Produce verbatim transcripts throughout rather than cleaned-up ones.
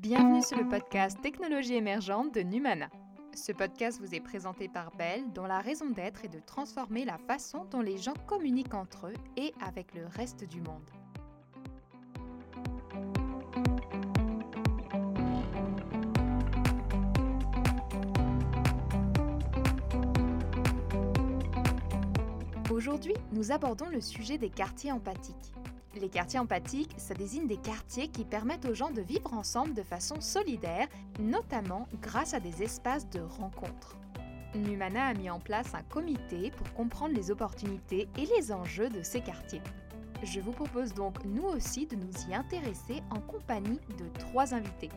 Bienvenue sur le podcast Technologie émergente de Numana. Ce podcast vous est présenté par Bell, dont la raison d'être est de transformer la façon dont les gens communiquent entre eux et avec le reste du monde. Aujourd'hui, nous abordons le sujet des quartiers empathiques. Les quartiers empathiques, ça désigne des quartiers qui permettent aux gens de vivre ensemble de façon solidaire, notamment grâce à des espaces de rencontre. Numana a mis en place un comité pour comprendre les opportunités et les enjeux de ces quartiers. Je vous propose donc nous aussi de nous y intéresser en compagnie de trois invités.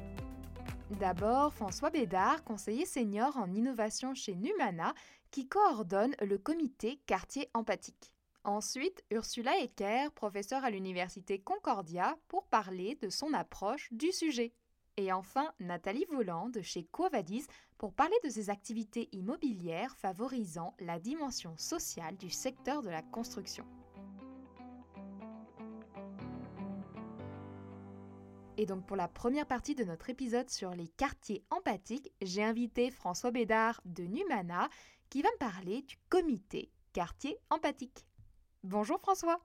D'abord, François Bédard, conseiller senior en innovation chez Numana, qui coordonne le comité quartier empathique. Ensuite, Ursula Eicker, professeure à l'université Concordia, pour parler de son approche du sujet. Et enfin, Nathalie Voland de chez Quo Vadis pour parler de ses activités immobilières favorisant la dimension sociale du secteur de la construction. Et donc pour la première partie de notre épisode sur les quartiers empathiques, j'ai invité François Bédard de Numana qui va me parler du comité quartier empathique. Bonjour François.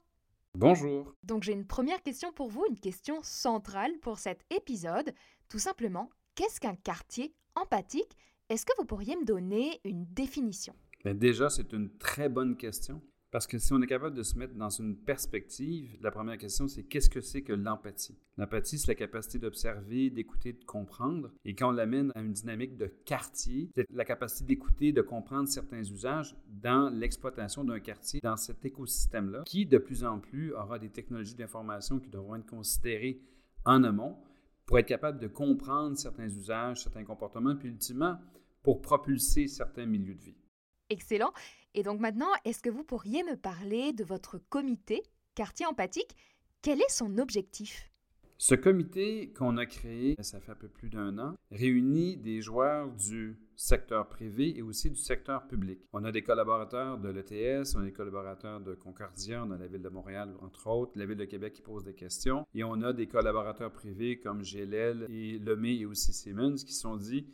Bonjour. Donc j'ai une première question pour vous, une question centrale pour cet épisode. Tout simplement, qu'est-ce qu'un quartier empathique? Est-ce que vous pourriez me donner une définition? Bien déjà, c'est une très bonne question. Parce que si on est capable de se mettre dans une perspective, la première question, c'est qu'est-ce que c'est que l'empathie? L'empathie, c'est la capacité d'observer, d'écouter, de comprendre. Et quand on l'amène à une dynamique de quartier, c'est la capacité d'écouter, de comprendre certains usages dans l'exploitation d'un quartier, dans cet écosystème-là, qui de plus en plus aura des technologies d'information qui devront être considérées en amont pour être capable de comprendre certains usages, certains comportements, puis ultimement, pour propulser certains milieux de vie. Excellent. Et donc maintenant, est-ce que vous pourriez me parler de votre comité quartier empathique? Quel est son objectif? Ce comité qu'on a créé, ça fait un peu plus d'un an, réunit des joueurs du secteur privé et aussi du secteur public. On a des collaborateurs de l'E T S, on a des collaborateurs de Concordia, on a la Ville de Montréal, entre autres, la Ville de Québec qui pose des questions. Et on a des collaborateurs privés comme G L L et Lemay et aussi Siemens qui se sont dit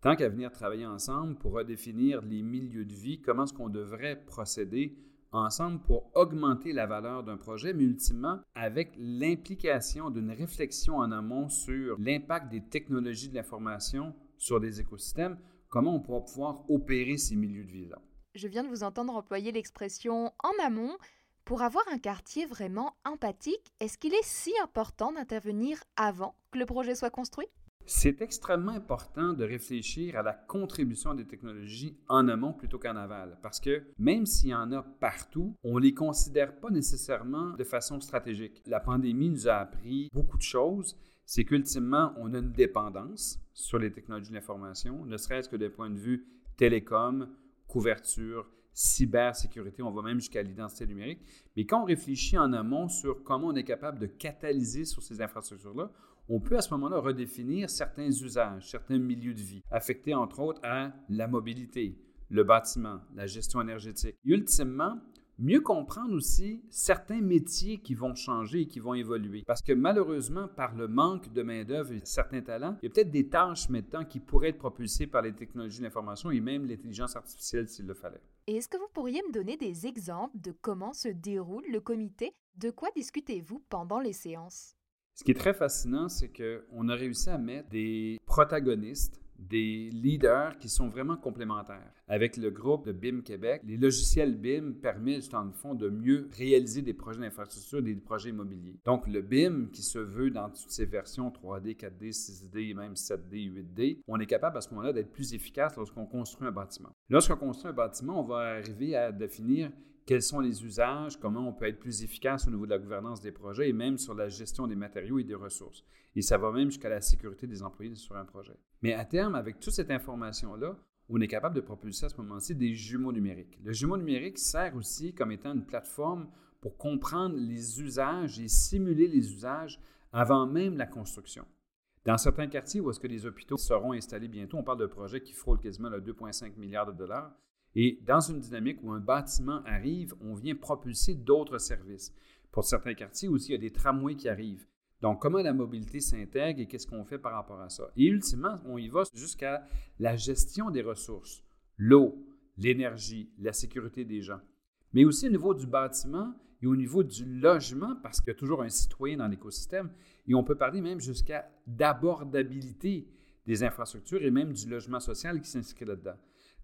tant qu'à venir travailler ensemble pour redéfinir les milieux de vie, comment est-ce qu'on devrait procéder ensemble pour augmenter la valeur d'un projet, mais ultimement avec l'implication d'une réflexion en amont sur l'impact des technologies de l'information sur des écosystèmes, comment on pourra pouvoir opérer ces milieux de vie-là. Je viens de vous entendre employer l'expression « en amont ». Pour avoir un quartier vraiment empathique, est-ce qu'il est si important d'intervenir avant que le projet soit construit? C'est extrêmement important de réfléchir à la contribution des technologies en amont plutôt qu'en aval, parce que même s'il y en a partout, on ne les considère pas nécessairement de façon stratégique. La pandémie nous a appris beaucoup de choses. C'est qu'ultimement, on a une dépendance sur les technologies de l'information, ne serait-ce que des points de vue télécom, couverture, cybersécurité, on va même jusqu'à l'identité numérique. Mais quand on réfléchit en amont sur comment on est capable de catalyser sur ces infrastructures-là, on peut à ce moment-là redéfinir certains usages, certains milieux de vie, affectés entre autres à la mobilité, le bâtiment, la gestion énergétique. Et ultimement, mieux comprendre aussi certains métiers qui vont changer et qui vont évoluer. Parce que malheureusement, par le manque de main-d'œuvre et certains talents, il y a peut-être des tâches maintenant qui pourraient être propulsées par les technologies de l'information et même l'intelligence artificielle s'il le fallait. Et est-ce que vous pourriez me donner des exemples de comment se déroule le comité? De quoi discutez-vous pendant les séances? Ce qui est très fascinant, c'est qu'on a réussi à mettre des protagonistes, des leaders qui sont vraiment complémentaires. Avec le groupe de B I M Québec, les logiciels B I M permettent, dans le fond, de mieux réaliser des projets d'infrastructure, des projets immobiliers. Donc, le B I M qui se veut dans toutes ses versions trois D, quatre D, six D, même sept D, huit D, on est capable à ce moment-là d'être plus efficace lorsqu'on construit un bâtiment. Lorsqu'on construit un bâtiment, on va arriver à définir quels sont les usages, comment on peut être plus efficace au niveau de la gouvernance des projets et même sur la gestion des matériaux et des ressources. Et ça va même jusqu'à la sécurité des employés sur un projet. Mais à terme, avec toute cette information-là, on est capable de propulser à ce moment-ci des jumeaux numériques. Le jumeau numérique sert aussi comme étant une plateforme pour comprendre les usages et simuler les usages avant même la construction. Dans certains quartiers où est-ce que les hôpitaux seront installés bientôt, on parle de projets qui frôlent quasiment le deux virgule cinq milliards de dollars, et dans une dynamique où un bâtiment arrive, on vient propulser d'autres services. Pour certains quartiers aussi, il y a des tramways qui arrivent. Donc, comment la mobilité s'intègre et qu'est-ce qu'on fait par rapport à ça? Et ultimement, on y va jusqu'à la gestion des ressources, l'eau, l'énergie, la sécurité des gens, mais aussi au niveau du bâtiment et au niveau du logement, parce qu'il y a toujours un citoyen dans l'écosystème, et on peut parler même jusqu'à d'abordabilité des infrastructures et même du logement social qui s'inscrit là-dedans.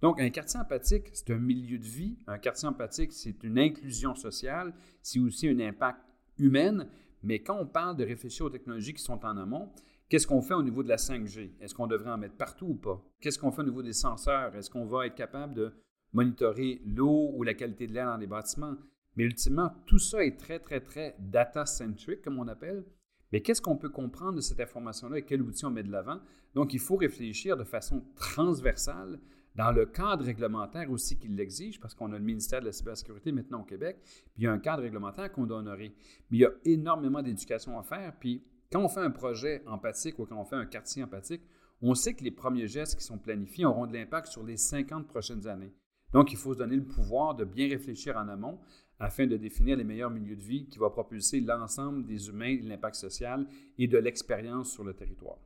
Donc, un quartier empathique, c'est un milieu de vie. Un quartier empathique, c'est une inclusion sociale, c'est aussi un impact humain. Mais quand on parle de réfléchir aux technologies qui sont en amont, qu'est-ce qu'on fait au niveau de la cinq G? Est-ce qu'on devrait en mettre partout ou pas? Qu'est-ce qu'on fait au niveau des senseurs? Est-ce qu'on va être capable de monitorer l'eau ou la qualité de l'air dans les bâtiments? Mais ultimement, tout ça est très, très, très data-centric, comme on appelle. Mais qu'est-ce qu'on peut comprendre de cette information-là et quel outil on met de l'avant? Donc, il faut réfléchir de façon transversale dans le cadre réglementaire aussi qui l'exige, parce qu'on a le ministère de la Cybersécurité maintenant au Québec, puis il y a un cadre réglementaire qu'on doit honorer. Mais il y a énormément d'éducation à faire, puis quand on fait un projet empathique ou quand on fait un quartier empathique, on sait que les premiers gestes qui sont planifiés auront de l'impact sur les cinquante prochaines années. Donc, il faut se donner le pouvoir de bien réfléchir en amont afin de définir les meilleurs milieux de vie qui vont propulser l'ensemble des humains, de l'impact social et de l'expérience sur le territoire.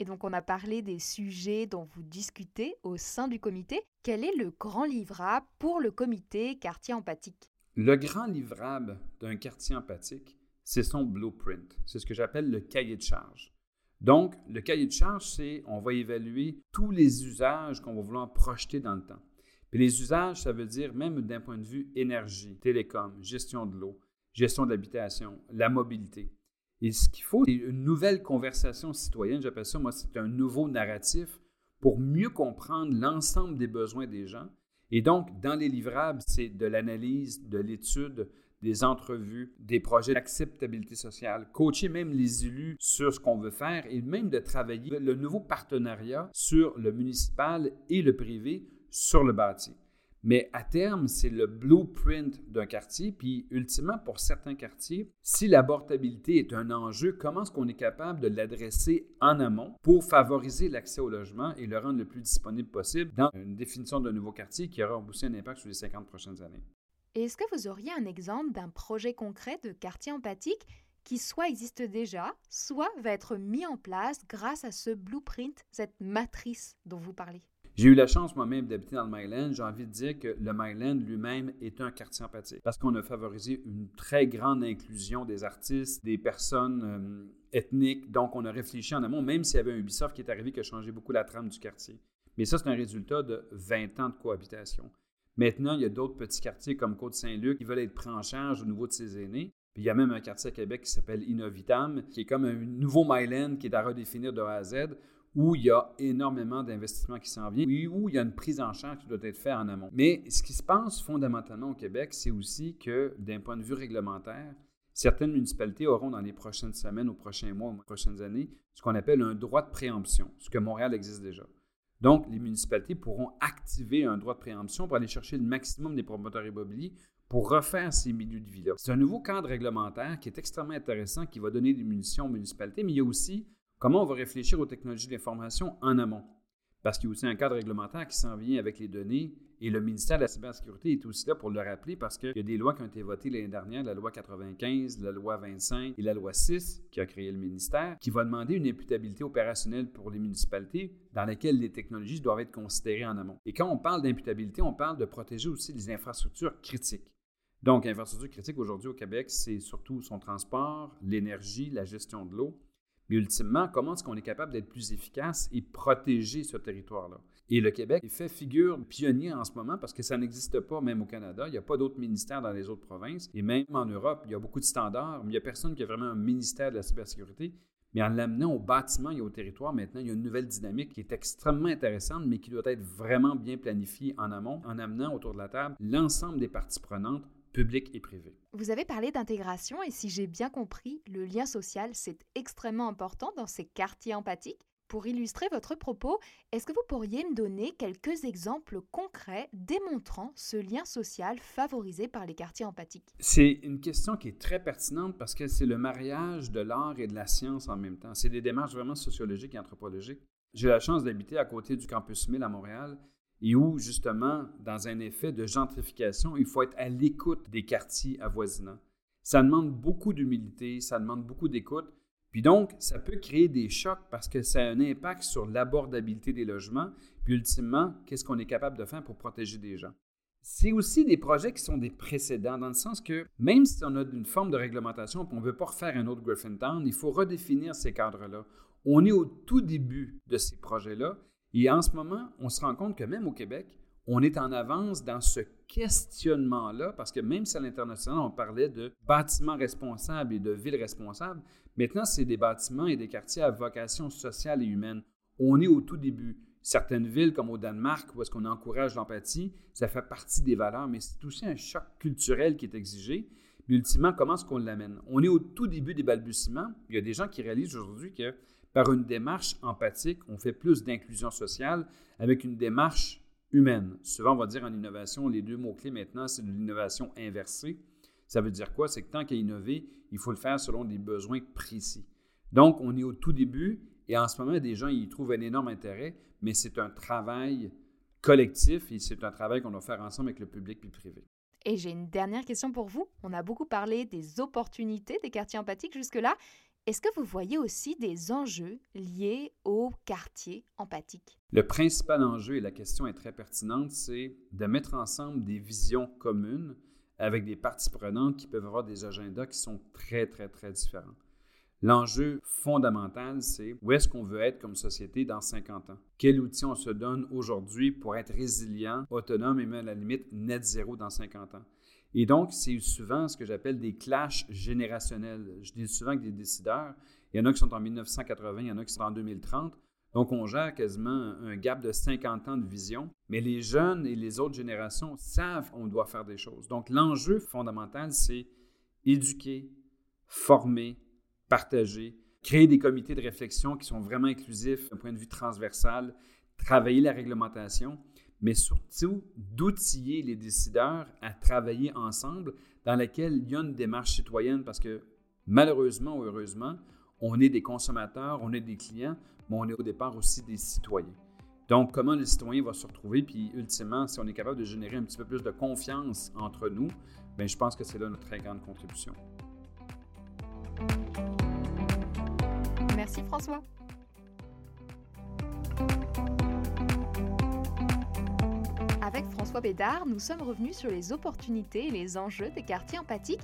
Et donc, on a parlé des sujets dont vous discutez au sein du comité. Quel est le grand livrable pour le comité quartier empathique? Le grand livrable d'un quartier empathique, c'est son blueprint. C'est ce que j'appelle le cahier de charge. Donc, le cahier de charge, c'est on va évaluer tous les usages qu'on va vouloir projeter dans le temps. Puis les usages, ça veut dire même d'un point de vue énergie, télécom, gestion de l'eau, gestion de l'habitation, la mobilité. Et ce qu'il faut, c'est une nouvelle conversation citoyenne, j'appelle ça, moi, c'est un nouveau narratif pour mieux comprendre l'ensemble des besoins des gens. Et donc, dans les livrables, c'est de l'analyse, de l'étude, des entrevues, des projets d'acceptabilité sociale, coacher même les élus sur ce qu'on veut faire et même de travailler le nouveau partenariat sur le municipal et le privé sur le bâti. Mais à terme, c'est le blueprint d'un quartier, puis ultimement, pour certains quartiers, si l'abordabilité est un enjeu, comment est-ce qu'on est capable de l'adresser en amont pour favoriser l'accès au logement et le rendre le plus disponible possible dans une définition d'un nouveau quartier qui aura aussi un impact sur les cinquante prochaines années. Est-ce que vous auriez un exemple d'un projet concret de quartier empathique qui soit existe déjà, soit va être mis en place grâce à ce blueprint, cette matrice dont vous parlez? J'ai eu la chance moi-même d'habiter dans le Mile End. J'ai envie de dire que le Mile End lui-même est un quartier empathique parce qu'on a favorisé une très grande inclusion des artistes, des personnes euh, ethniques. Donc, on a réfléchi en amont, même s'il y avait un Ubisoft qui est arrivé qui a changé beaucoup la trame du quartier. Mais ça, c'est un résultat de vingt ans de cohabitation. Maintenant, il y a d'autres petits quartiers comme Côte-Saint-Luc qui veulent être pris en charge au niveau de ses aînés. Puis il y a même un quartier à Québec qui s'appelle Innovitam, qui est comme un nouveau Mile End qui est à redéfinir de A à Z, où il y a énormément d'investissements qui s'en viennent, où il y a une prise en charge qui doit être faite en amont. Mais ce qui se passe fondamentalement au Québec, c'est aussi que, d'un point de vue réglementaire, certaines municipalités auront dans les prochaines semaines, aux prochains mois, aux prochaines années, ce qu'on appelle un droit de préemption, ce que Montréal existe déjà. Donc, les municipalités pourront activer un droit de préemption pour aller chercher le maximum des promoteurs immobiliers pour refaire ces milieux de vie-là. C'est un nouveau cadre réglementaire qui est extrêmement intéressant, qui va donner des munitions aux municipalités, mais il y a aussi comment on va réfléchir aux technologies de l'information en amont? Parce qu'il y a aussi un cadre réglementaire qui s'en vient avec les données et le ministère de la Cybersécurité est aussi là pour le rappeler parce qu'il y a des lois qui ont été votées l'année dernière, la loi quatre-vingt-quinze, la loi vingt-cinq et la loi six qui a créé le ministère, qui va demander une imputabilité opérationnelle pour les municipalités dans laquelle les technologies doivent être considérées en amont. Et quand on parle d'imputabilité, on parle de protéger aussi les infrastructures critiques. Donc, infrastructures critiques aujourd'hui au Québec, c'est surtout son transport, l'énergie, la gestion de l'eau. Mais ultimement, comment est-ce qu'on est capable d'être plus efficace et protéger ce territoire-là? Et le Québec fait figure pionnier en ce moment parce que ça n'existe pas même au Canada. Il n'y a pas d'autres ministères dans les autres provinces. Et même en Europe, il y a beaucoup de standards, mais il n'y a personne qui a vraiment un ministère de la cybersécurité. Mais en l'amenant au bâtiment et au territoire, maintenant, il y a une nouvelle dynamique qui est extrêmement intéressante, mais qui doit être vraiment bien planifiée en amont, en amenant autour de la table l'ensemble des parties prenantes, public et privé. Vous avez parlé d'intégration et si j'ai bien compris, le lien social, c'est extrêmement important dans ces quartiers empathiques. Pour illustrer votre propos, est-ce que vous pourriez me donner quelques exemples concrets démontrant ce lien social favorisé par les quartiers empathiques? C'est une question qui est très pertinente parce que c'est le mariage de l'art et de la science en même temps. C'est des démarches vraiment sociologiques et anthropologiques. J'ai la chance d'habiter à côté du campus Mille à Montréal, et où, justement, dans un effet de gentrification, il faut être à l'écoute des quartiers avoisinants. Ça demande beaucoup d'humilité, ça demande beaucoup d'écoute, Puis donc, ça peut créer des chocs parce que ça a un impact sur l'abordabilité des logements. Puis ultimement, qu'est-ce qu'on est capable de faire pour protéger des gens? C'est aussi des projets qui sont des précédents, dans le sens que même si on a une forme de réglementation et qu'on ne veut pas refaire un autre Griffintown, il faut redéfinir ces cadres-là. On est au tout début de ces projets-là et en ce moment, on se rend compte que même au Québec, on est en avance dans ce questionnement-là, parce que même si à l'international, on parlait de bâtiments responsables et de villes responsables, maintenant, c'est des bâtiments et des quartiers à vocation sociale et humaine. On est au tout début. Certaines villes, comme au Danemark, où est-ce qu'on encourage l'empathie, ça fait partie des valeurs, mais c'est aussi un choc culturel qui est exigé. Mais ultimement, comment est-ce qu'on l'amène? On est au tout début des balbutiements. Il y a des gens qui réalisent aujourd'hui que par une démarche empathique, on fait plus d'inclusion sociale avec une démarche humaine. Souvent, on va dire en innovation, les deux mots-clés maintenant, c'est de l'innovation inversée. Ça veut dire quoi? C'est que tant qu'à innover, il faut le faire selon des besoins précis. Donc, on est au tout début et en ce moment, des gens y trouvent un énorme intérêt, mais c'est un travail collectif et c'est un travail qu'on doit faire ensemble avec le public et le privé. Et j'ai une dernière question pour vous. On a beaucoup parlé des opportunités des quartiers empathiques jusque-là. Est-ce que vous voyez aussi des enjeux liés aux quartiers empathiques? Le principal enjeu, et la question est très pertinente, c'est de mettre ensemble des visions communes avec des parties prenantes qui peuvent avoir des agendas qui sont très, très, très différents. L'enjeu fondamental, c'est où est-ce qu'on veut être comme société dans cinquante ans? Quel outil on se donne aujourd'hui pour être résilient, autonome et même à la limite net zéro dans cinquante ans? Et donc, c'est souvent ce que j'appelle des clashs générationnels. Je dis souvent que des décideurs, il y en a qui sont en dix-neuf cent quatre-vingt, il y en a qui sont en deux mille trente. Donc, on gère quasiment un gap de cinquante ans de vision. Mais les jeunes et les autres générations savent qu'on doit faire des choses. Donc, l'enjeu fondamental, c'est éduquer, former, partager, créer des comités de réflexion qui sont vraiment inclusifs d'un point de vue transversal, travailler la réglementation, mais surtout d'outiller les décideurs à travailler ensemble dans laquelle il y a une démarche citoyenne parce que malheureusement ou heureusement, on est des consommateurs, on est des clients, mais on est au départ aussi des citoyens. Donc, comment le citoyen va se retrouver, puis ultimement, si on est capable de générer un petit peu plus de confiance entre nous, bien, je pense que c'est là notre très grande contribution. Merci François. Avec François Bédard, nous sommes revenus sur les opportunités et les enjeux des quartiers empathiques.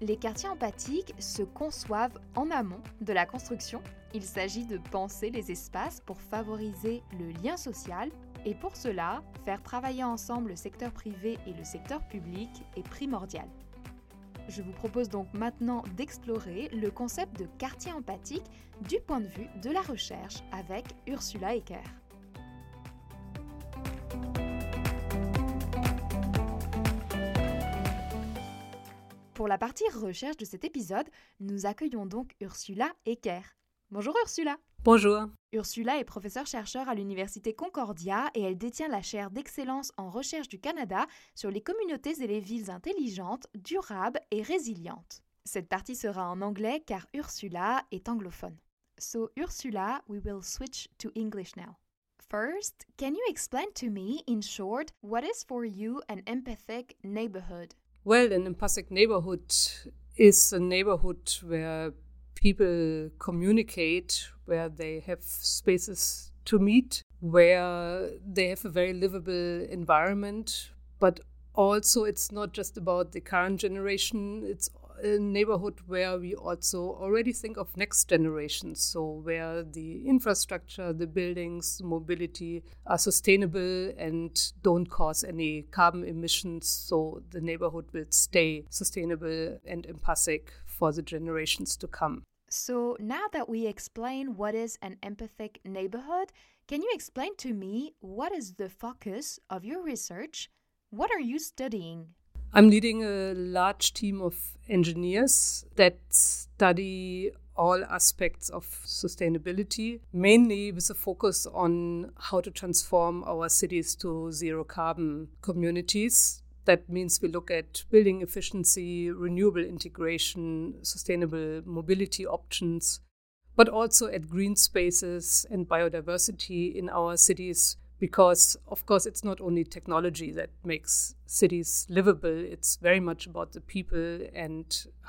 Les quartiers empathiques se conçoivent en amont de la construction. Il s'agit de penser les espaces pour favoriser le lien social et pour cela, faire travailler ensemble le secteur privé et le secteur public est primordial. Je vous propose donc maintenant d'explorer le concept de quartier empathique du point de vue de la recherche avec Ursula Eicker. Pour la partie recherche de cet épisode, nous accueillons donc Ursula Eicker. Bonjour Ursula. Bonjour. Ursula est professeure-chercheure à l'Université Concordia et elle détient la chaire d'excellence en recherche du Canada sur les communautés et les villes intelligentes, durables et résilientes. Cette partie sera en anglais car Ursula est anglophone. So Ursula, we will switch to English now. First, can you explain to me in short what is for you an empathic neighborhood? Well, an empathic neighborhood is a neighborhood where people communicate, where they have spaces to meet, where they have a very livable environment. But also it's not just about the current generation, it's a neighborhood where we also already think of next generations. So where the infrastructure, the buildings, mobility are sustainable and don't cause any carbon emissions. So the neighborhood will stay sustainable and empathic for the generations to come. So now that we explain what is an empathic neighborhood, can you explain to me what is the focus of your research? What are you studying? I'm leading a large team of engineers that study all aspects of sustainability, mainly with a focus on how to transform our cities to zero carbon communities. That means we look at building efficiency, renewable integration, sustainable mobility options, but also at green spaces and biodiversity in our cities, because, of course, it's not only technology that makes cities livable. It's very much about the people and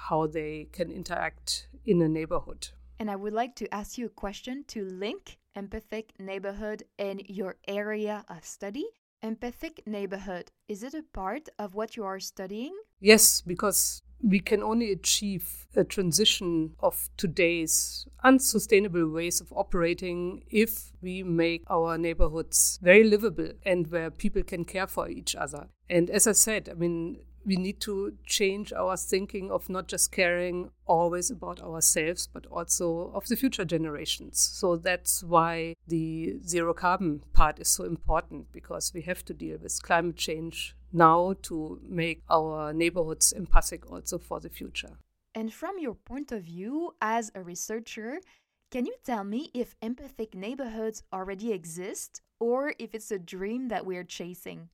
how they can interact in a neighborhood. And I would like to ask you a question to link empathic neighborhood and your area of study. Empathic neighborhood, is it a part of what you are studying? Yes, because we can only achieve a transition of today's unsustainable ways of operating if we make our neighborhoods very livable and where people can care for each other. And as I said, I mean, we need to change our thinking of not just caring always about ourselves, but also of the future generations. So that's why the zero carbon part is so important, because we have to deal with climate change now to make our neighborhoods empathic also for the future. And from your point of view as a researcher, can you tell me if empathic neighborhoods already exist or if it's a dream that we're chasing?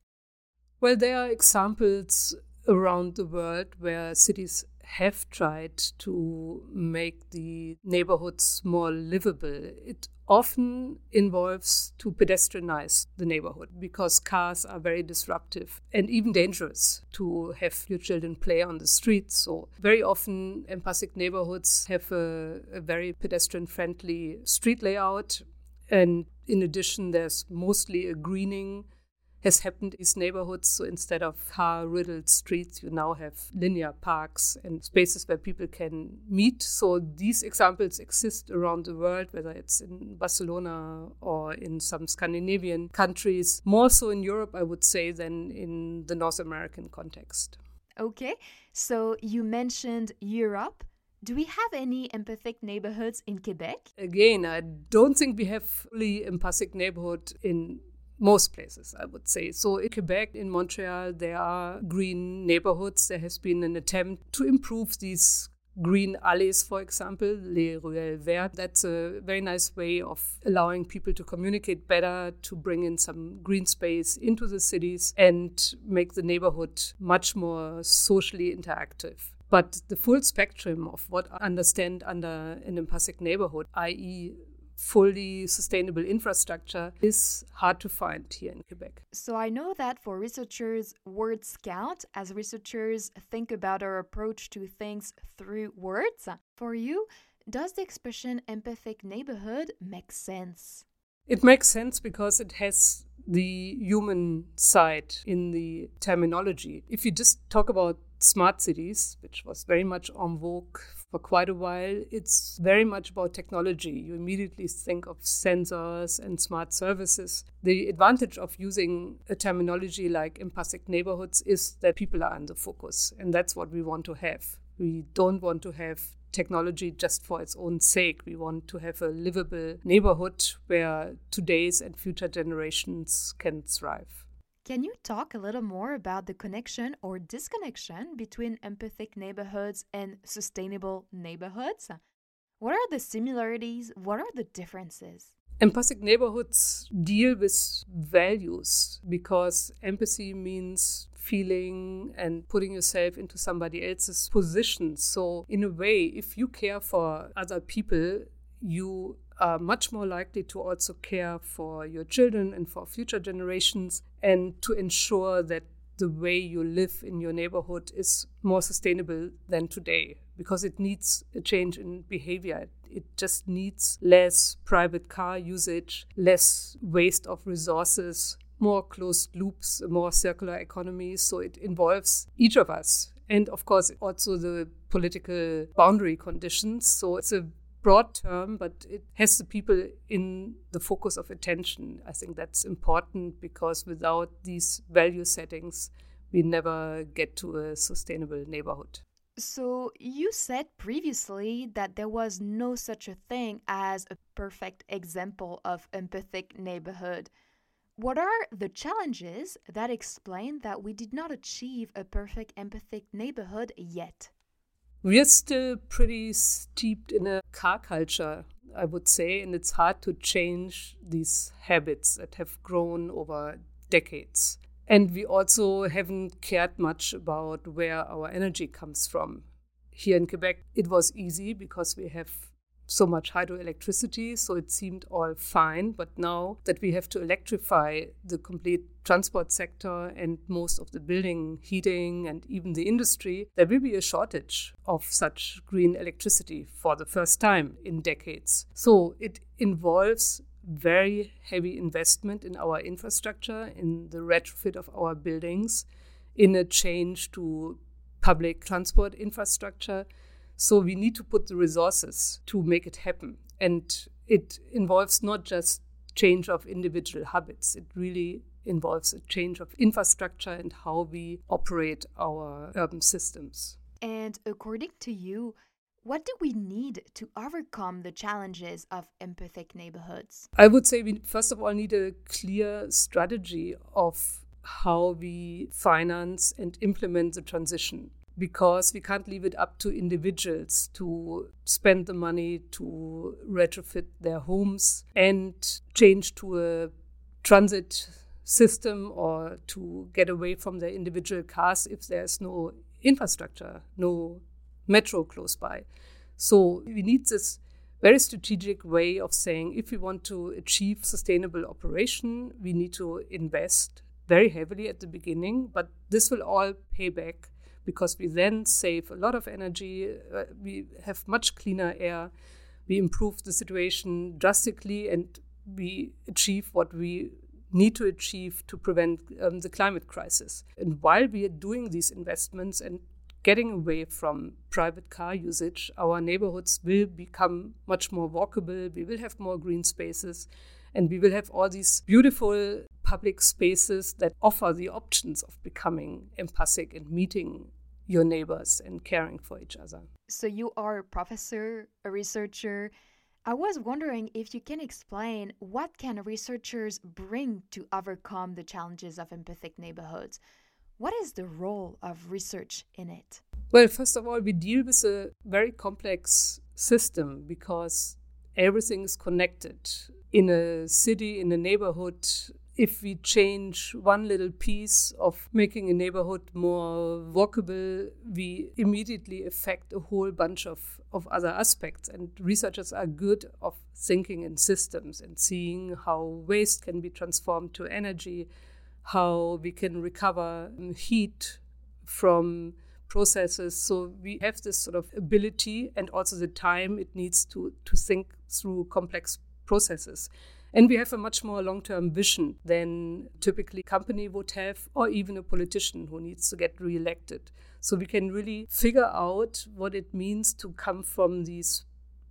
Well, there are examples around the world where cities have tried to make the neighborhoods more livable. It often involves to pedestrianize the neighborhood because cars are very disruptive and even dangerous to have your children play on the streets. So very often empathic neighborhoods have a, a very pedestrian-friendly street layout. And in addition, there's mostly a greening has happened in these neighborhoods. So instead of car-riddled streets, you now have linear parks and spaces where people can meet. So these examples exist around the world, whether it's in Barcelona or in some Scandinavian countries, more so in Europe, I would say, than in the North American context. Okay, so you mentioned Europe. Do we have any empathic neighborhoods in Quebec? Again, I don't think we have fully empathic neighborhood in most places, I would say. So in Quebec, in Montreal, there are green neighborhoods. There has been an attempt to improve these green alleys, for example, Les Ruelles Vertes. That's a very nice way of allowing people to communicate better, to bring in some green space into the cities and make the neighborhood much more socially interactive. But the full spectrum of what I understand under an empathic neighborhood, that is, fully sustainable infrastructure, is hard to find here in Quebec. So I know that for researchers, words count, as researchers think about our approach to things through words. For you, does the expression empathic neighborhood make sense? It makes sense because it has the human side in the terminology. If you just talk about smart cities, which was very much en vogue for quite a while, it's very much about technology. You immediately think of sensors and smart services. The advantage of using a terminology like empathic neighborhoods is that people are under focus, and that's what we want to have. We don't want to have technology just for its own sake. We want to have a livable neighborhood where today's and future generations can thrive. Can you talk a little more about the connection or disconnection between empathic neighborhoods and sustainable neighborhoods? What are the similarities? What are the differences? Empathic neighborhoods deal with values because empathy means feeling and putting yourself into somebody else's position. So in a way, if you care for other people, you are much more likely to also care for your children and for future generations, and to ensure that the way you live in your neighborhood is more sustainable than today, because it needs a change in behavior. It just needs less private car usage, less waste of resources, more closed loops, a more circular economy. So it involves each of us. And of course, also the political boundary conditions. So it's a broad term, but it has the people in the focus of attention. I think that's important because without these value settings, we never get to a sustainable neighborhood. So you said previously that there was no such a thing as a perfect example of empathic neighborhood. What are the challenges that explain that we did not achieve a perfect empathic neighborhood yet? We're still pretty steeped in a car culture, I would say, and it's hard to change these habits that have grown over decades. And we also haven't cared much about where our energy comes from. Here in Quebec, it was easy because we have so much hydroelectricity, so it seemed all fine. But now that we have to electrify the complete transport sector and most of the building, heating, and even the industry, there will be a shortage of such green electricity for the first time in decades. So it involves very heavy investment in our infrastructure, in the retrofit of our buildings, in a change to public transport infrastructure. So we need to put the resources to make it happen. And it involves not just change of individual habits. It really involves a change of infrastructure and how we operate our urban systems. And according to you, what do we need to overcome the challenges of empathic neighborhoods? I would say we first of all need a clear strategy of how we finance and implement the transition, because we can't leave it up to individuals to spend the money to retrofit their homes and change to a transit system or to get away from their individual cars if there's no infrastructure, no metro close by. So we need this very strategic way of saying if we want to achieve sustainable operation, we need to invest very heavily at the beginning, but this will all pay back because we then save a lot of energy, uh, we have much cleaner air, we improve the situation drastically, and we achieve what we need to achieve to prevent um, the climate crisis. And while we are doing these investments and getting away from private car usage, our neighborhoods will become much more walkable, we will have more green spaces, and we will have all these beautiful public spaces that offer the options of becoming empathic and meeting your neighbors and caring for each other. So you are a professor, a researcher. I was wondering if you can explain what can researchers bring to overcome the challenges of empathic neighborhoods? What is the role of research in it? Well, first of all, we deal with a very complex system because everything is connected. In a city, in a neighborhood, if we change one little piece of making a neighborhood more walkable, we immediately affect a whole bunch of, of other aspects. And researchers are good of thinking in systems and seeing how waste can be transformed to energy, how we can recover heat from processes. So we have this sort of ability and also the time it needs to, to think through complex processes. And we have a much more long-term vision than typically a company would have, or even a politician who needs to get re-elected. So we can really figure out what it means to come from these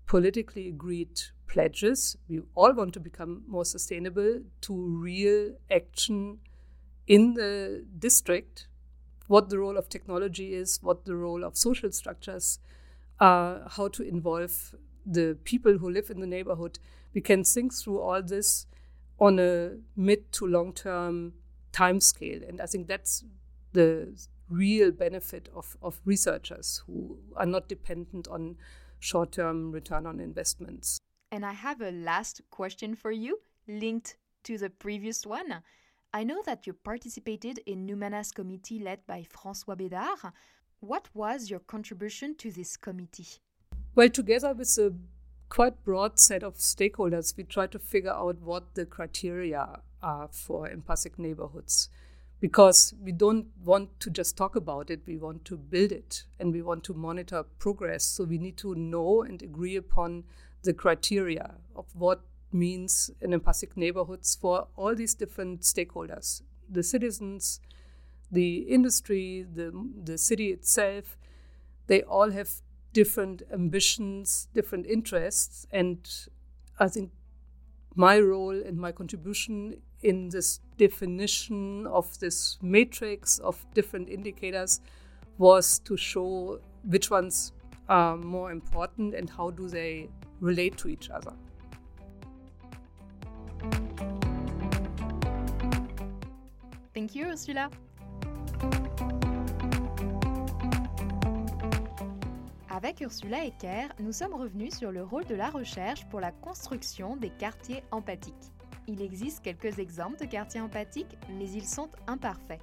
politically agreed pledges. We all want to become more sustainable, to real action in the district, what the role of technology is, what the role of social structures are, how to involve the people who live in the neighborhood. We can think through all this on a mid to long-term time scale. And I think that's the real benefit of, of researchers who are not dependent on short-term return on investments. And I have a last question for you, linked to the previous one. I know that you participated in Numana's committee led by François Bédard. What was your contribution to this committee? Well, together with a quite broad set of stakeholders, we try to figure out what the criteria are for empathic neighborhoods, because we don't want to just talk about it, we want to build it and we want to monitor progress. So we need to know and agree upon the criteria of what means an empathic neighborhoods for all these different stakeholders, the citizens, the industry, the, the city itself. They all have different ambitions, different interests, and I think my role and my contribution in this definition of this matrix of different indicators was to show which ones are more important and how do they relate to each other. Thank you, Ursula. Avec Ursula Eicker, nous sommes revenus sur le rôle de la recherche pour la construction des quartiers empathiques. Il existe quelques exemples de quartiers empathiques, mais ils sont imparfaits.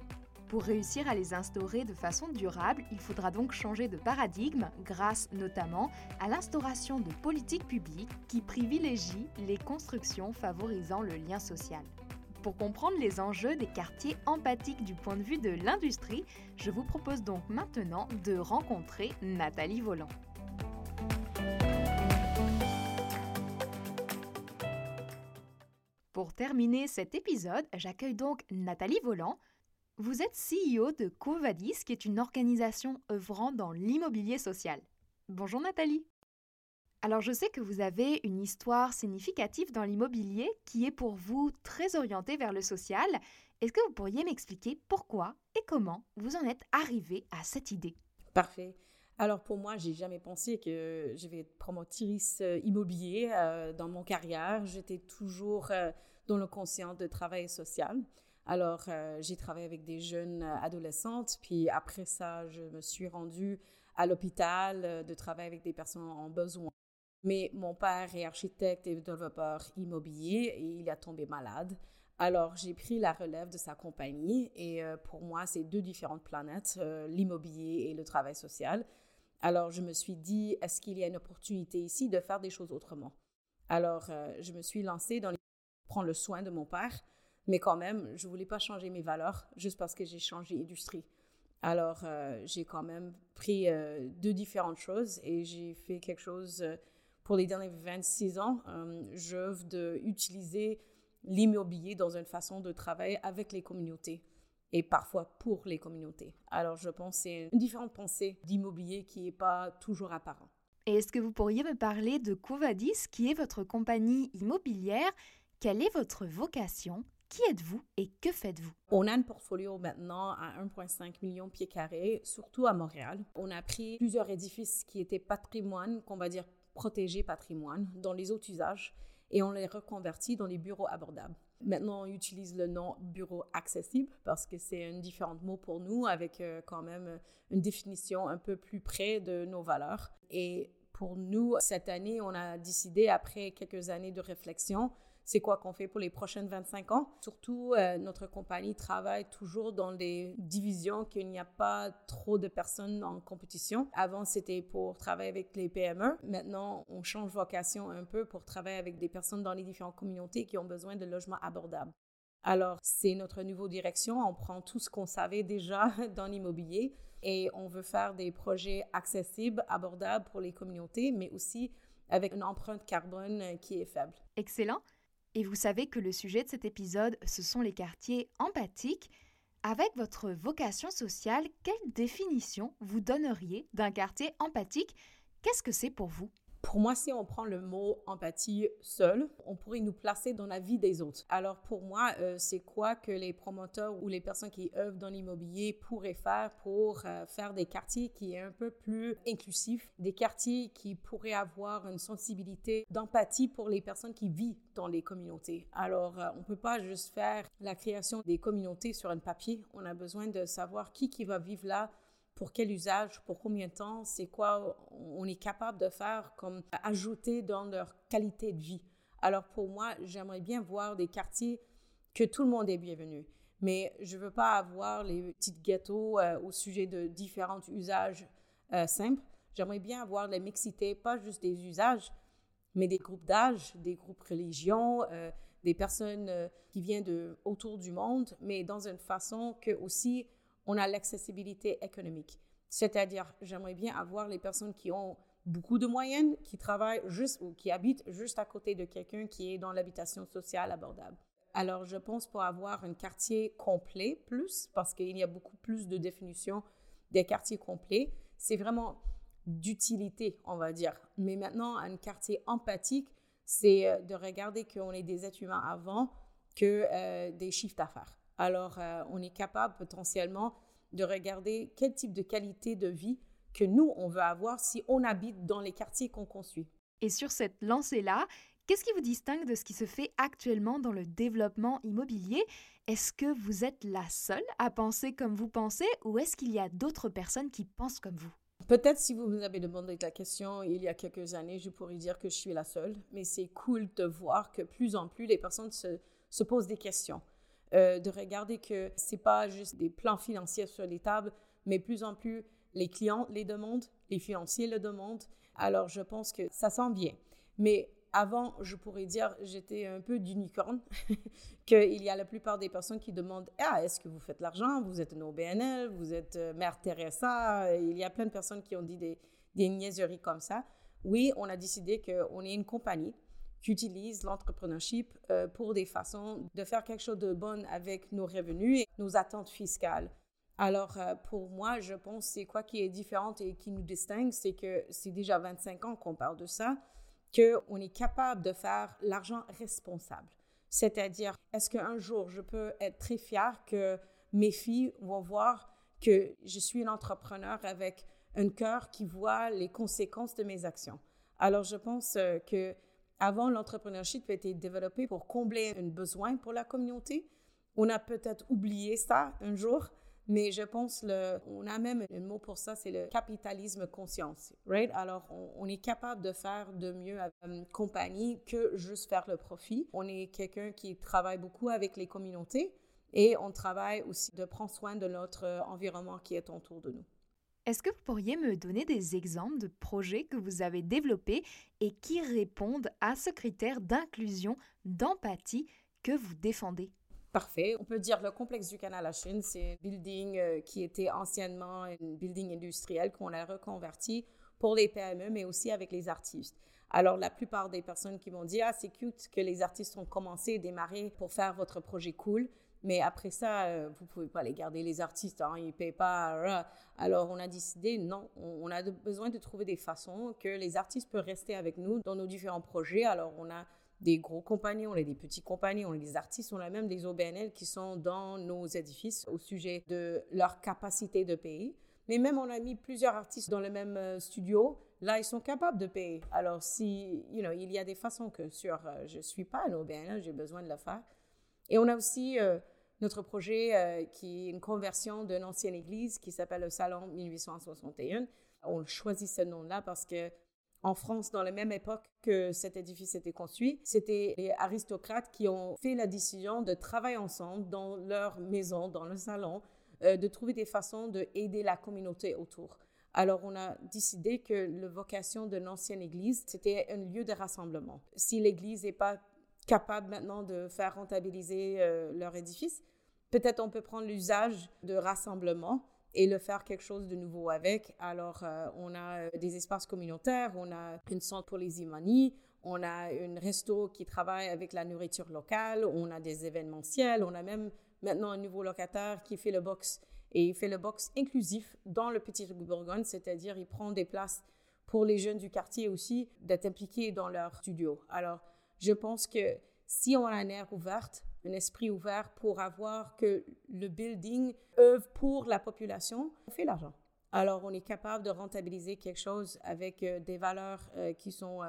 Pour réussir à les instaurer de façon durable, il faudra donc changer de paradigme, grâce notamment à l'instauration de politiques publiques qui privilégient les constructions favorisant le lien social. Pour comprendre les enjeux des quartiers empathiques du point de vue de l'industrie, je vous propose donc maintenant de rencontrer Nathalie Voland. Pour terminer cet épisode, j'accueille donc Nathalie Voland. Vous êtes C E O de Quo Vadis, qui est une organisation œuvrant dans l'immobilier social. Bonjour Nathalie. Alors je sais que vous avez une histoire significative dans l'immobilier qui est pour vous très orientée vers le social. Est-ce que vous pourriez m'expliquer pourquoi et comment vous en êtes arrivée à cette idée? Parfait. Alors pour moi, j'ai jamais pensé que je vais être promotrice immobilier euh, dans mon carrière. J'étais toujours euh, dans le conscient de travail social. Alors euh, j'ai travaillé avec des jeunes adolescentes, puis après ça, je me suis rendue à l'hôpital euh, de travailler avec des personnes en besoin. Mais mon père est architecte et développeur immobilier et il a tombé malade. Alors, j'ai pris la relève de sa compagnie et euh, pour moi, c'est deux différentes planètes, euh, l'immobilier et le travail social. Alors, je me suis dit, est-ce qu'il y a une opportunité ici de faire des choses autrement? Alors, euh, je me suis lancée dans prendre le soin de mon père, mais quand même, je ne voulais pas changer mes valeurs juste parce que j'ai changé industrie. Alors, euh, j'ai quand même pris euh, deux différentes choses et j'ai fait quelque chose... Euh, Pour les derniers vingt-six ans, euh, j'œuvre d'utiliser l'immobilier dans une façon de travailler avec les communautés et parfois pour les communautés. Alors, je pense que c'est une différente pensée d'immobilier qui n'est pas toujours apparente. Et est-ce que vous pourriez me parler de Quo Vadis, qui est votre compagnie immobilière? Quelle est votre vocation? Qui êtes-vous et que faites-vous? On a un portfolio maintenant à un virgule cinq million pieds carrés, surtout à Montréal. On a pris plusieurs édifices qui étaient patrimoine, qu'on va dire protéger patrimoine dans les autres usages et on les reconvertit dans des bureaux abordables. Maintenant, on utilise le nom bureau accessible parce que c'est un différent mot pour nous avec quand même une définition un peu plus près de nos valeurs. Et pour nous, cette année, on a décidé après quelques années de réflexion, c'est quoi qu'on fait pour les prochaines vingt-cinq ans. Surtout, notre compagnie travaille toujours dans des divisions qu'il n'y a pas trop de personnes en compétition. Avant, c'était pour travailler avec les P M E. Maintenant, on change vocation un peu pour travailler avec des personnes dans les différentes communautés qui ont besoin de logements abordables. Alors, c'est notre nouvelle direction. On prend tout ce qu'on savait déjà dans l'immobilier et on veut faire des projets accessibles, abordables pour les communautés, mais aussi avec une empreinte carbone qui est faible. Excellent. Et vous savez que le sujet de cet épisode, ce sont les quartiers empathiques. Avec votre vocation sociale, quelle définition vous donneriez d'un quartier empathique? Qu'est-ce que c'est pour vous? Pour moi, si on prend le mot empathie seul, on pourrait nous placer dans la vie des autres. Alors pour moi, euh, c'est quoi que les promoteurs ou les personnes qui œuvrent dans l'immobilier pourraient faire pour euh, faire des quartiers qui est un peu plus inclusif, des quartiers qui pourraient avoir une sensibilité d'empathie pour les personnes qui vivent dans les communautés. Alors euh, on ne peut pas juste faire la création des communautés sur un papier. On a besoin de savoir qui, qui va vivre là, pour quel usage, pour combien de temps, c'est quoi on est capable de faire comme ajouter dans leur qualité de vie. Alors pour moi, j'aimerais bien voir des quartiers que tout le monde est bienvenu, mais je ne veux pas avoir les petites ghettos euh, au sujet de différents usages euh, simples. J'aimerais bien avoir la mixité, pas juste des usages, mais des groupes d'âge, des groupes religions, euh, des personnes euh, qui viennent de, autour du monde, mais dans une façon que aussi on a l'accessibilité économique. C'est-à-dire, j'aimerais bien avoir les personnes qui ont beaucoup de moyens, qui travaillent juste ou qui habitent juste à côté de quelqu'un qui est dans l'habitation sociale abordable. Alors, je pense pour avoir un quartier complet plus, parce qu'il y a beaucoup plus de définitions des quartiers complets, c'est vraiment d'utilité, on va dire. Mais maintenant, un quartier empathique, c'est de regarder qu'on est des êtres humains avant que euh, des chiffres d'affaires. Alors, euh, on est capable potentiellement de regarder quel type de qualité de vie que nous, on veut avoir si on habite dans les quartiers qu'on construit. Et sur cette lancée-là, qu'est-ce qui vous distingue de ce qui se fait actuellement dans le développement immobilier? Est-ce que vous êtes la seule à penser comme vous pensez ou est-ce qu'il y a d'autres personnes qui pensent comme vous? Peut-être si vous m'avez demandé la question il y a quelques années, je pourrais dire que je suis la seule, mais c'est cool de voir que plus en plus les personnes se, se posent des questions. euh, de regarder que ce n'est pas juste des plans financiers sur les tables, mais plus en plus, les clients les demandent, les financiers le demandent. Alors, je pense que ça sent bien. Mais avant, je pourrais dire, j'étais un peu d'unicorne, qu'il y a la plupart des personnes qui demandent « Ah, est-ce que vous faites l'argent? Vous êtes une O B N L, vous êtes Mère Teresa. » Il y a plein de personnes qui ont dit des, des niaiseries comme ça. Oui, on a décidé qu'on est une compagnie qui utilise l'entrepreneurship pour des façons de faire quelque chose de bon avec nos revenus et nos attentes fiscales. Alors, pour moi, je pense que c'est quoi qui est différent et qui nous distingue, c'est que c'est déjà vingt-cinq ans qu'on parle de ça, qu'on est capable de faire l'argent responsable. C'est-à-dire, est-ce qu'un jour, je peux être très fière que mes filles vont voir que je suis une entrepreneur avec un cœur qui voit les conséquences de mes actions. Alors, je pense qu'avant, l'entrepreneurship a été développé pour combler un besoin pour la communauté. On a peut-être oublié ça un jour. Mais je pense qu'on a même un mot pour ça, c'est le capitalisme conscient. Right? Alors, on, on est capable de faire de mieux avec une compagnie que juste faire le profit. On est quelqu'un qui travaille beaucoup avec les communautés et on travaille aussi de prendre soin de notre environnement qui est autour de nous. Est-ce que vous pourriez me donner des exemples de projets que vous avez développés et qui répondent à ce critère d'inclusion, d'empathie que vous défendez? Parfait. On peut dire le complexe du Canal à Chine, c'est un building qui était anciennement un building industriel qu'on a reconverti pour les P M E, mais aussi avec les artistes. Alors, la plupart des personnes qui m'ont dit « Ah, c'est cute que les artistes ont commencé et démarré pour faire votre projet cool, mais après ça, vous ne pouvez pas les garder, les artistes, hein, ils ne payent pas. » Alors, on a décidé, non, on a besoin de trouver des façons que les artistes peuvent rester avec nous dans nos différents projets. Alors, on a des gros compagnies, on a des petites compagnies, on a des artistes, on a même des O B N L qui sont dans nos édifices au sujet de leur capacité de payer. Mais même on a mis plusieurs artistes dans le même studio, là ils sont capables de payer. Alors si, you know, il y a des façons que sur, euh, je ne suis pas un O B N L, j'ai besoin de le faire. Et on a aussi euh, notre projet euh, qui est une conversion d'une ancienne église qui s'appelle le Salon dix-huit cent soixante et un. On choisit ce nom-là parce que en France, dans la même époque que cet édifice était construit, c'était les aristocrates qui ont fait la décision de travailler ensemble dans leur maison, dans le salon, euh, de trouver des façons d'aider la communauté autour. Alors, on a décidé que la vocation de l'ancienne église, c'était un lieu de rassemblement. Si l'église n'est pas capable maintenant de faire rentabiliser euh, leur édifice, peut-être on peut prendre l'usage de rassemblement et le faire quelque chose de nouveau avec. Alors, euh, on a des espaces communautaires, on a une centre pour les Imanis, on a un resto qui travaille avec la nourriture locale, on a des événementiels, on a même maintenant un nouveau locataire qui fait le box. Et il fait le box inclusif dans le Petit Bourgogne, c'est-à-dire il prend des places pour les jeunes du quartier aussi d'être impliqués dans leur studio. Alors, je pense que si on a un air ouverte, un esprit ouvert pour avoir que le building œuvre pour la population, on fait l'argent. Alors, on est capable de rentabiliser quelque chose avec des valeurs qui sont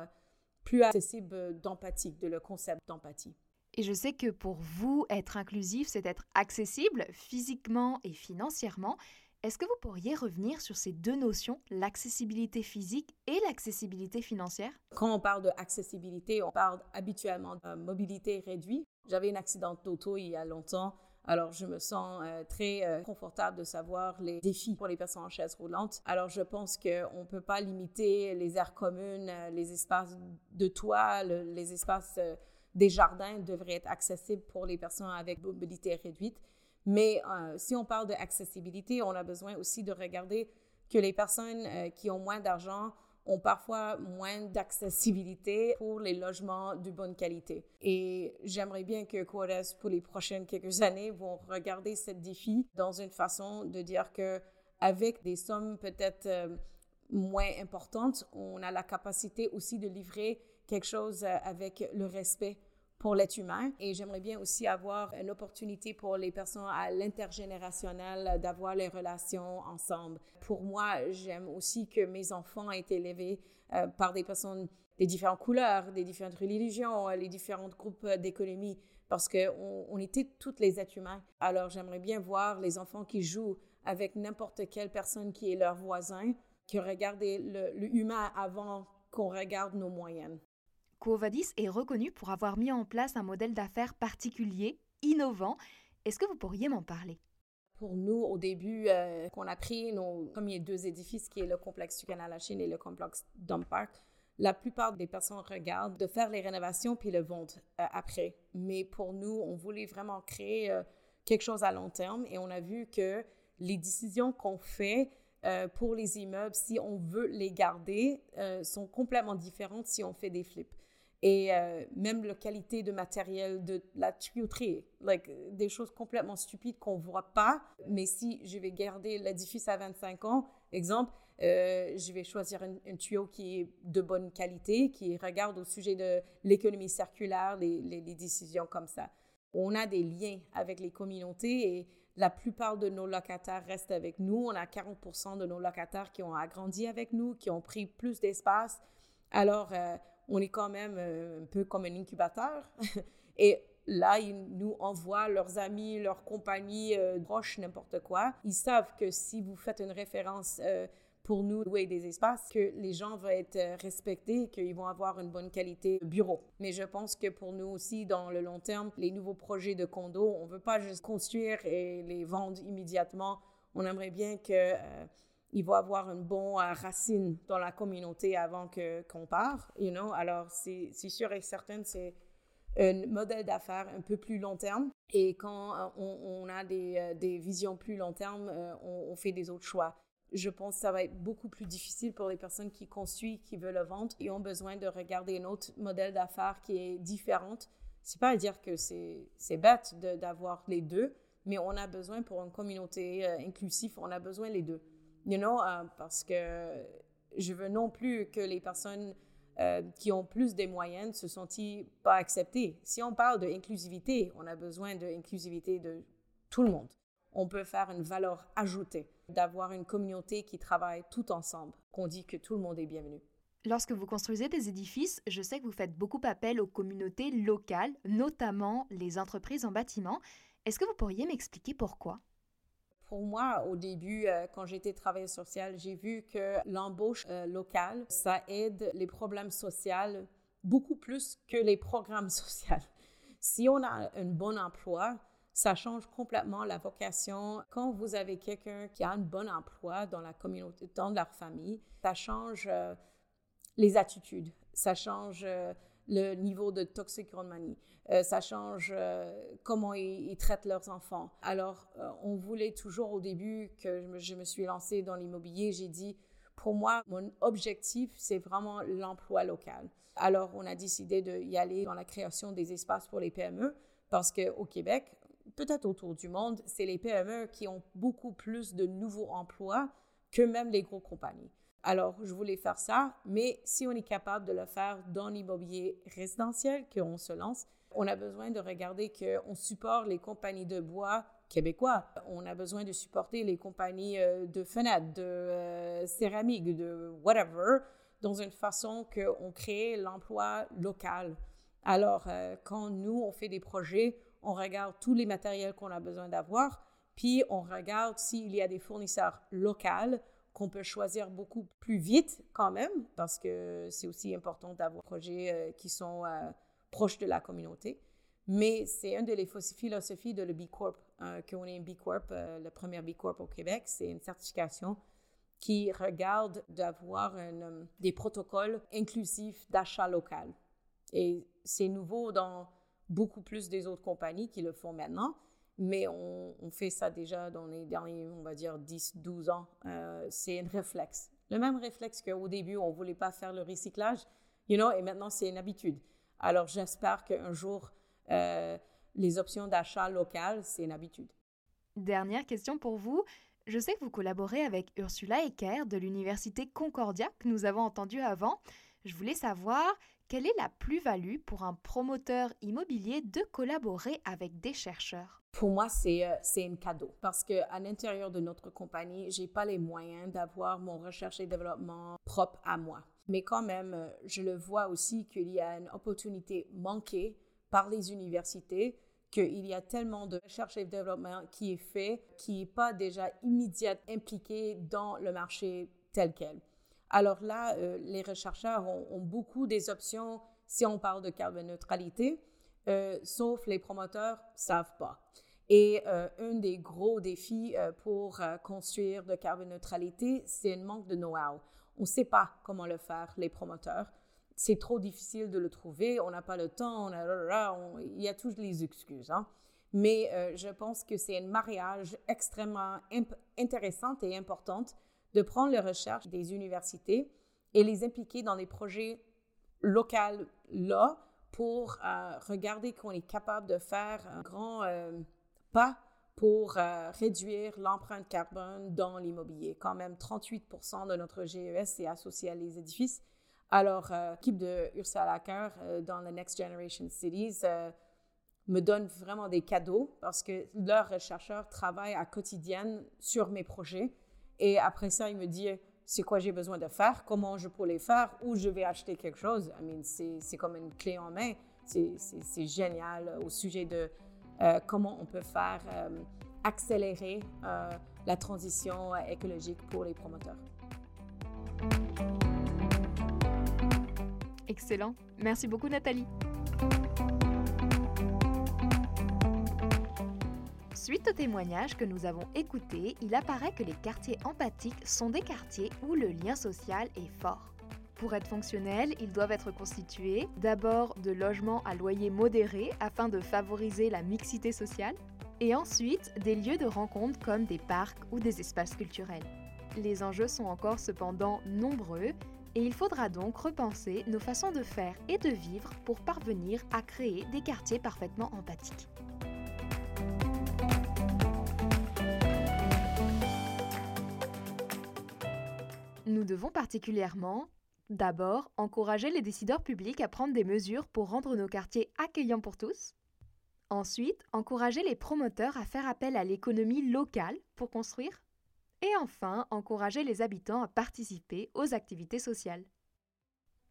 plus accessibles d'empathie, de le concept d'empathie. Et je sais que pour vous, être inclusif, c'est être accessible physiquement et financièrement. Est-ce que vous pourriez revenir sur ces deux notions, l'accessibilité physique et l'accessibilité financière? Quand on parle d'accessibilité, on parle habituellement de mobilité réduite. J'avais un accident d'auto il y a longtemps, alors je me sens euh, très euh, confortable de savoir les défis pour les personnes en chaise roulante. Alors je pense qu'on ne peut pas limiter les aires communes, les espaces de toit, le, les espaces euh, des jardins devraient être accessibles pour les personnes avec mobilité réduite. Mais euh, si on parle d'accessibilité, on a besoin aussi de regarder que les personnes euh, qui ont moins d'argent ont parfois moins d'accessibilité pour les logements de bonne qualité. Et j'aimerais bien que Quo Vadis, pour les prochaines quelques années, vont regarder ce défi dans une façon de dire qu'avec des sommes peut-être euh, moins importantes, on a la capacité aussi de livrer quelque chose avec le respect pour l'être humain. Et j'aimerais bien aussi avoir une opportunité pour les personnes à l'intergénérationnel d'avoir les relations ensemble. Pour moi, j'aime aussi que mes enfants aient été élevés euh, par des personnes des différentes couleurs, des différentes religions, les différents groupes d'économie, parce qu'on on était tous les êtres humains. Alors, j'aimerais bien voir les enfants qui jouent avec n'importe quelle personne qui est leur voisin, qui regardent le, le humain avant qu'on regarde nos moyennes. Quo Vadis est reconnu pour avoir mis en place un modèle d'affaires particulier, innovant Est-ce que vous pourriez m'en parler? Pour nous, au début, euh, qu'on a pris nos premiers deux édifices, qui est le complexe du Canal à Chine et le complexe Dome Park, la plupart des personnes regardent de faire les rénovations puis le vendent euh, après. Mais pour nous, on voulait vraiment créer euh, quelque chose à long terme et on a vu que les décisions qu'on fait euh, pour les immeubles, si on veut les garder, euh, sont complètement différentes si on fait des flips. Et euh, même la qualité de matériel, de la tuyauterie, like, des choses complètement stupides qu'on ne voit pas. Mais si je vais garder l'édifice à vingt-cinq ans, exemple, euh, je vais choisir un, un tuyau qui est de bonne qualité, qui regarde au sujet de l'économie circulaire, les, les, les décisions comme ça. On a des liens avec les communautés et la plupart de nos locataires restent avec nous. On a quarante pour cent de nos locataires qui ont agrandi avec nous, qui ont pris plus d'espace. Alors, euh, on est quand même un peu comme un incubateur. Et là, ils nous envoient leurs amis, leurs compagnies, euh, proches, n'importe quoi. Ils savent que si vous faites une référence euh, pour nous louer des espaces, que les gens vont être respectés et qu'ils vont avoir une bonne qualité de bureau. Mais je pense que pour nous aussi, dans le long terme, les nouveaux projets de condos, on ne veut pas juste construire et les vendre immédiatement. On aimerait bien que... Euh, il va avoir une bonne euh, racine dans la communauté avant que, qu'on part, you know. Alors, c'est, c'est sûr et certain, c'est un modèle d'affaires un peu plus long terme. Et quand euh, on, on a des, euh, des visions plus long terme, euh, on, on fait des autres choix. Je pense que ça va être beaucoup plus difficile pour les personnes qui construisent, qui veulent le vendre et ont besoin de regarder un autre modèle d'affaires qui est différent. C'est pas à dire que c'est, c'est bête de, d'avoir les deux, mais on a besoin pour une communauté euh, inclusive, on a besoin les deux. You know, euh, parce que je veux non plus que les personnes euh, qui ont plus de moyens ne se sentent pas acceptées. Si on parle d'inclusivité, on a besoin d'inclusivité de tout le monde. On peut faire une valeur ajoutée, d'avoir une communauté qui travaille tout ensemble, qu'on dit que tout le monde est bienvenu. Lorsque vous construisez des édifices, je sais que vous faites beaucoup appel aux communautés locales, notamment les entreprises en bâtiment. Est-ce que vous pourriez m'expliquer pourquoi ? Pour moi, au début, euh, quand j'étais travailleuse sociale, j'ai vu que l'embauche euh, locale, ça aide les problèmes sociaux beaucoup plus que les programmes sociaux. Si on a un bon emploi, ça change complètement la vocation. Quand vous avez quelqu'un qui a un bon emploi dans la communauté, dans leur famille, ça change euh, les attitudes, ça change euh, le niveau de toxicomanie, euh, ça change euh, comment ils, ils traitent leurs enfants. Alors, euh, on voulait toujours au début que je me, je me suis lancée dans l'immobilier, j'ai dit, pour moi, mon objectif, c'est vraiment l'emploi local. Alors, on a décidé d'y aller dans la création des espaces pour les P M E, parce qu'au Québec, peut-être autour du monde, c'est les P M E qui ont beaucoup plus de nouveaux emplois que même les grosses compagnies. Alors, je voulais faire ça, mais si on est capable de le faire dans l'immobilier résidentiel, qu'on se lance, on a besoin de regarder qu'on supporte les compagnies de bois québécois. On a besoin de supporter les compagnies de fenêtres, de euh, céramique, de whatever, dans une façon qu'on crée l'emploi local. Alors, euh, quand nous, on fait des projets, on regarde tous les matériels qu'on a besoin d'avoir, puis on regarde s'il y a des fournisseurs locaux qu'on peut choisir beaucoup plus vite quand même, parce que c'est aussi important d'avoir des projets qui sont euh, proches de la communauté. Mais c'est une des philosophies de le B Corp, hein, qu'on est un B Corp, euh, le premier B Corp au Québec. C'est une certification qui regarde d'avoir un, um, des protocoles inclusifs d'achat local. Et c'est nouveau dans beaucoup plus des autres compagnies qui le font maintenant. Mais on, on fait ça déjà dans les derniers, on va dire, dix, douze ans. Euh, c'est un réflexe. Le même réflexe qu'au début, on ne voulait pas faire le recyclage, you know, et maintenant, c'est une habitude. Alors, j'espère qu'un jour, euh, les options d'achat locales, c'est une habitude. Dernière question pour vous. Je sais que vous collaborez avec Ursula Eicker de l'Université Concordia, que nous avons entendue avant. Je voulais savoir... Quelle est la plus-value pour un promoteur immobilier de collaborer avec des chercheurs? Pour moi, c'est, c'est un cadeau parce qu'à l'intérieur de notre compagnie, je n'ai pas les moyens d'avoir mon recherche et développement propre à moi. Mais quand même, je le vois aussi qu'il y a une opportunité manquée par les universités, qu'il y a tellement de recherche et développement qui est fait, qui n'est pas déjà immédiatement impliqué dans le marché tel quel. Alors là, euh, les chercheurs ont, ont beaucoup des options si on parle de carbone neutralité, euh, sauf les promoteurs ne savent pas. Et euh, un des gros défis euh, pour euh, construire de carboneutralité, c'est le manque de know-how. On ne sait pas comment le faire, les promoteurs. C'est trop difficile de le trouver, on n'a pas le temps, on a, on, il y a toutes les excuses. Hein. Mais euh, je pense que c'est un mariage extrêmement imp- intéressant et important de prendre les recherches des universités et les impliquer dans des projets locaux là pour euh, regarder qu'on est capable de faire un grand euh, pas pour euh, réduire l'empreinte carbone dans l'immobilier. Quand même, trente-huit pour cent de notre G E S est associé à les édifices. Alors, euh, l'équipe de Ursula Eicker euh, dans le Next Generation Cities euh, me donne vraiment des cadeaux parce que leurs chercheurs travaillent à quotidienne sur mes projets. Et après ça, ils me disent c'est quoi j'ai besoin de faire, comment je peux les faire, où je vais acheter quelque chose. I mean, c'est, c'est comme une clé en main. C'est, c'est, c'est génial au sujet de euh, comment on peut faire euh, accélérer euh, la transition écologique pour les promoteurs. Excellent. Merci beaucoup, Nathalie. Suite aux témoignages que nous avons écoutés, il apparaît que les quartiers empathiques sont des quartiers où le lien social est fort. Pour être fonctionnels, ils doivent être constitués d'abord de logements à loyer modéré afin de favoriser la mixité sociale, et ensuite des lieux de rencontre comme des parcs ou des espaces culturels. Les enjeux sont encore cependant nombreux, et il faudra donc repenser nos façons de faire et de vivre pour parvenir à créer des quartiers parfaitement empathiques. Nous devons particulièrement, d'abord, encourager les décideurs publics à prendre des mesures pour rendre nos quartiers accueillants pour tous. Ensuite, encourager les promoteurs à faire appel à l'économie locale pour construire. Et enfin, encourager les habitants à participer aux activités sociales.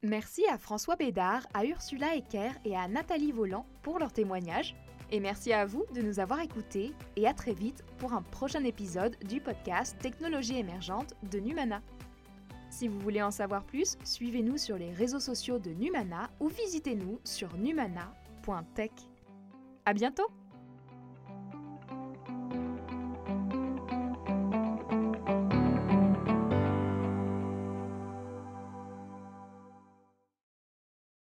Merci à François Bédard, à Ursula Eicker et à Nathalie Voland pour leur témoignage. Et merci à vous de nous avoir écoutés et à très vite pour un prochain épisode du podcast Technologie émergente de Numana. Si vous voulez en savoir plus, suivez-nous sur les réseaux sociaux de Numana ou visitez-nous sur numana point tech. À bientôt!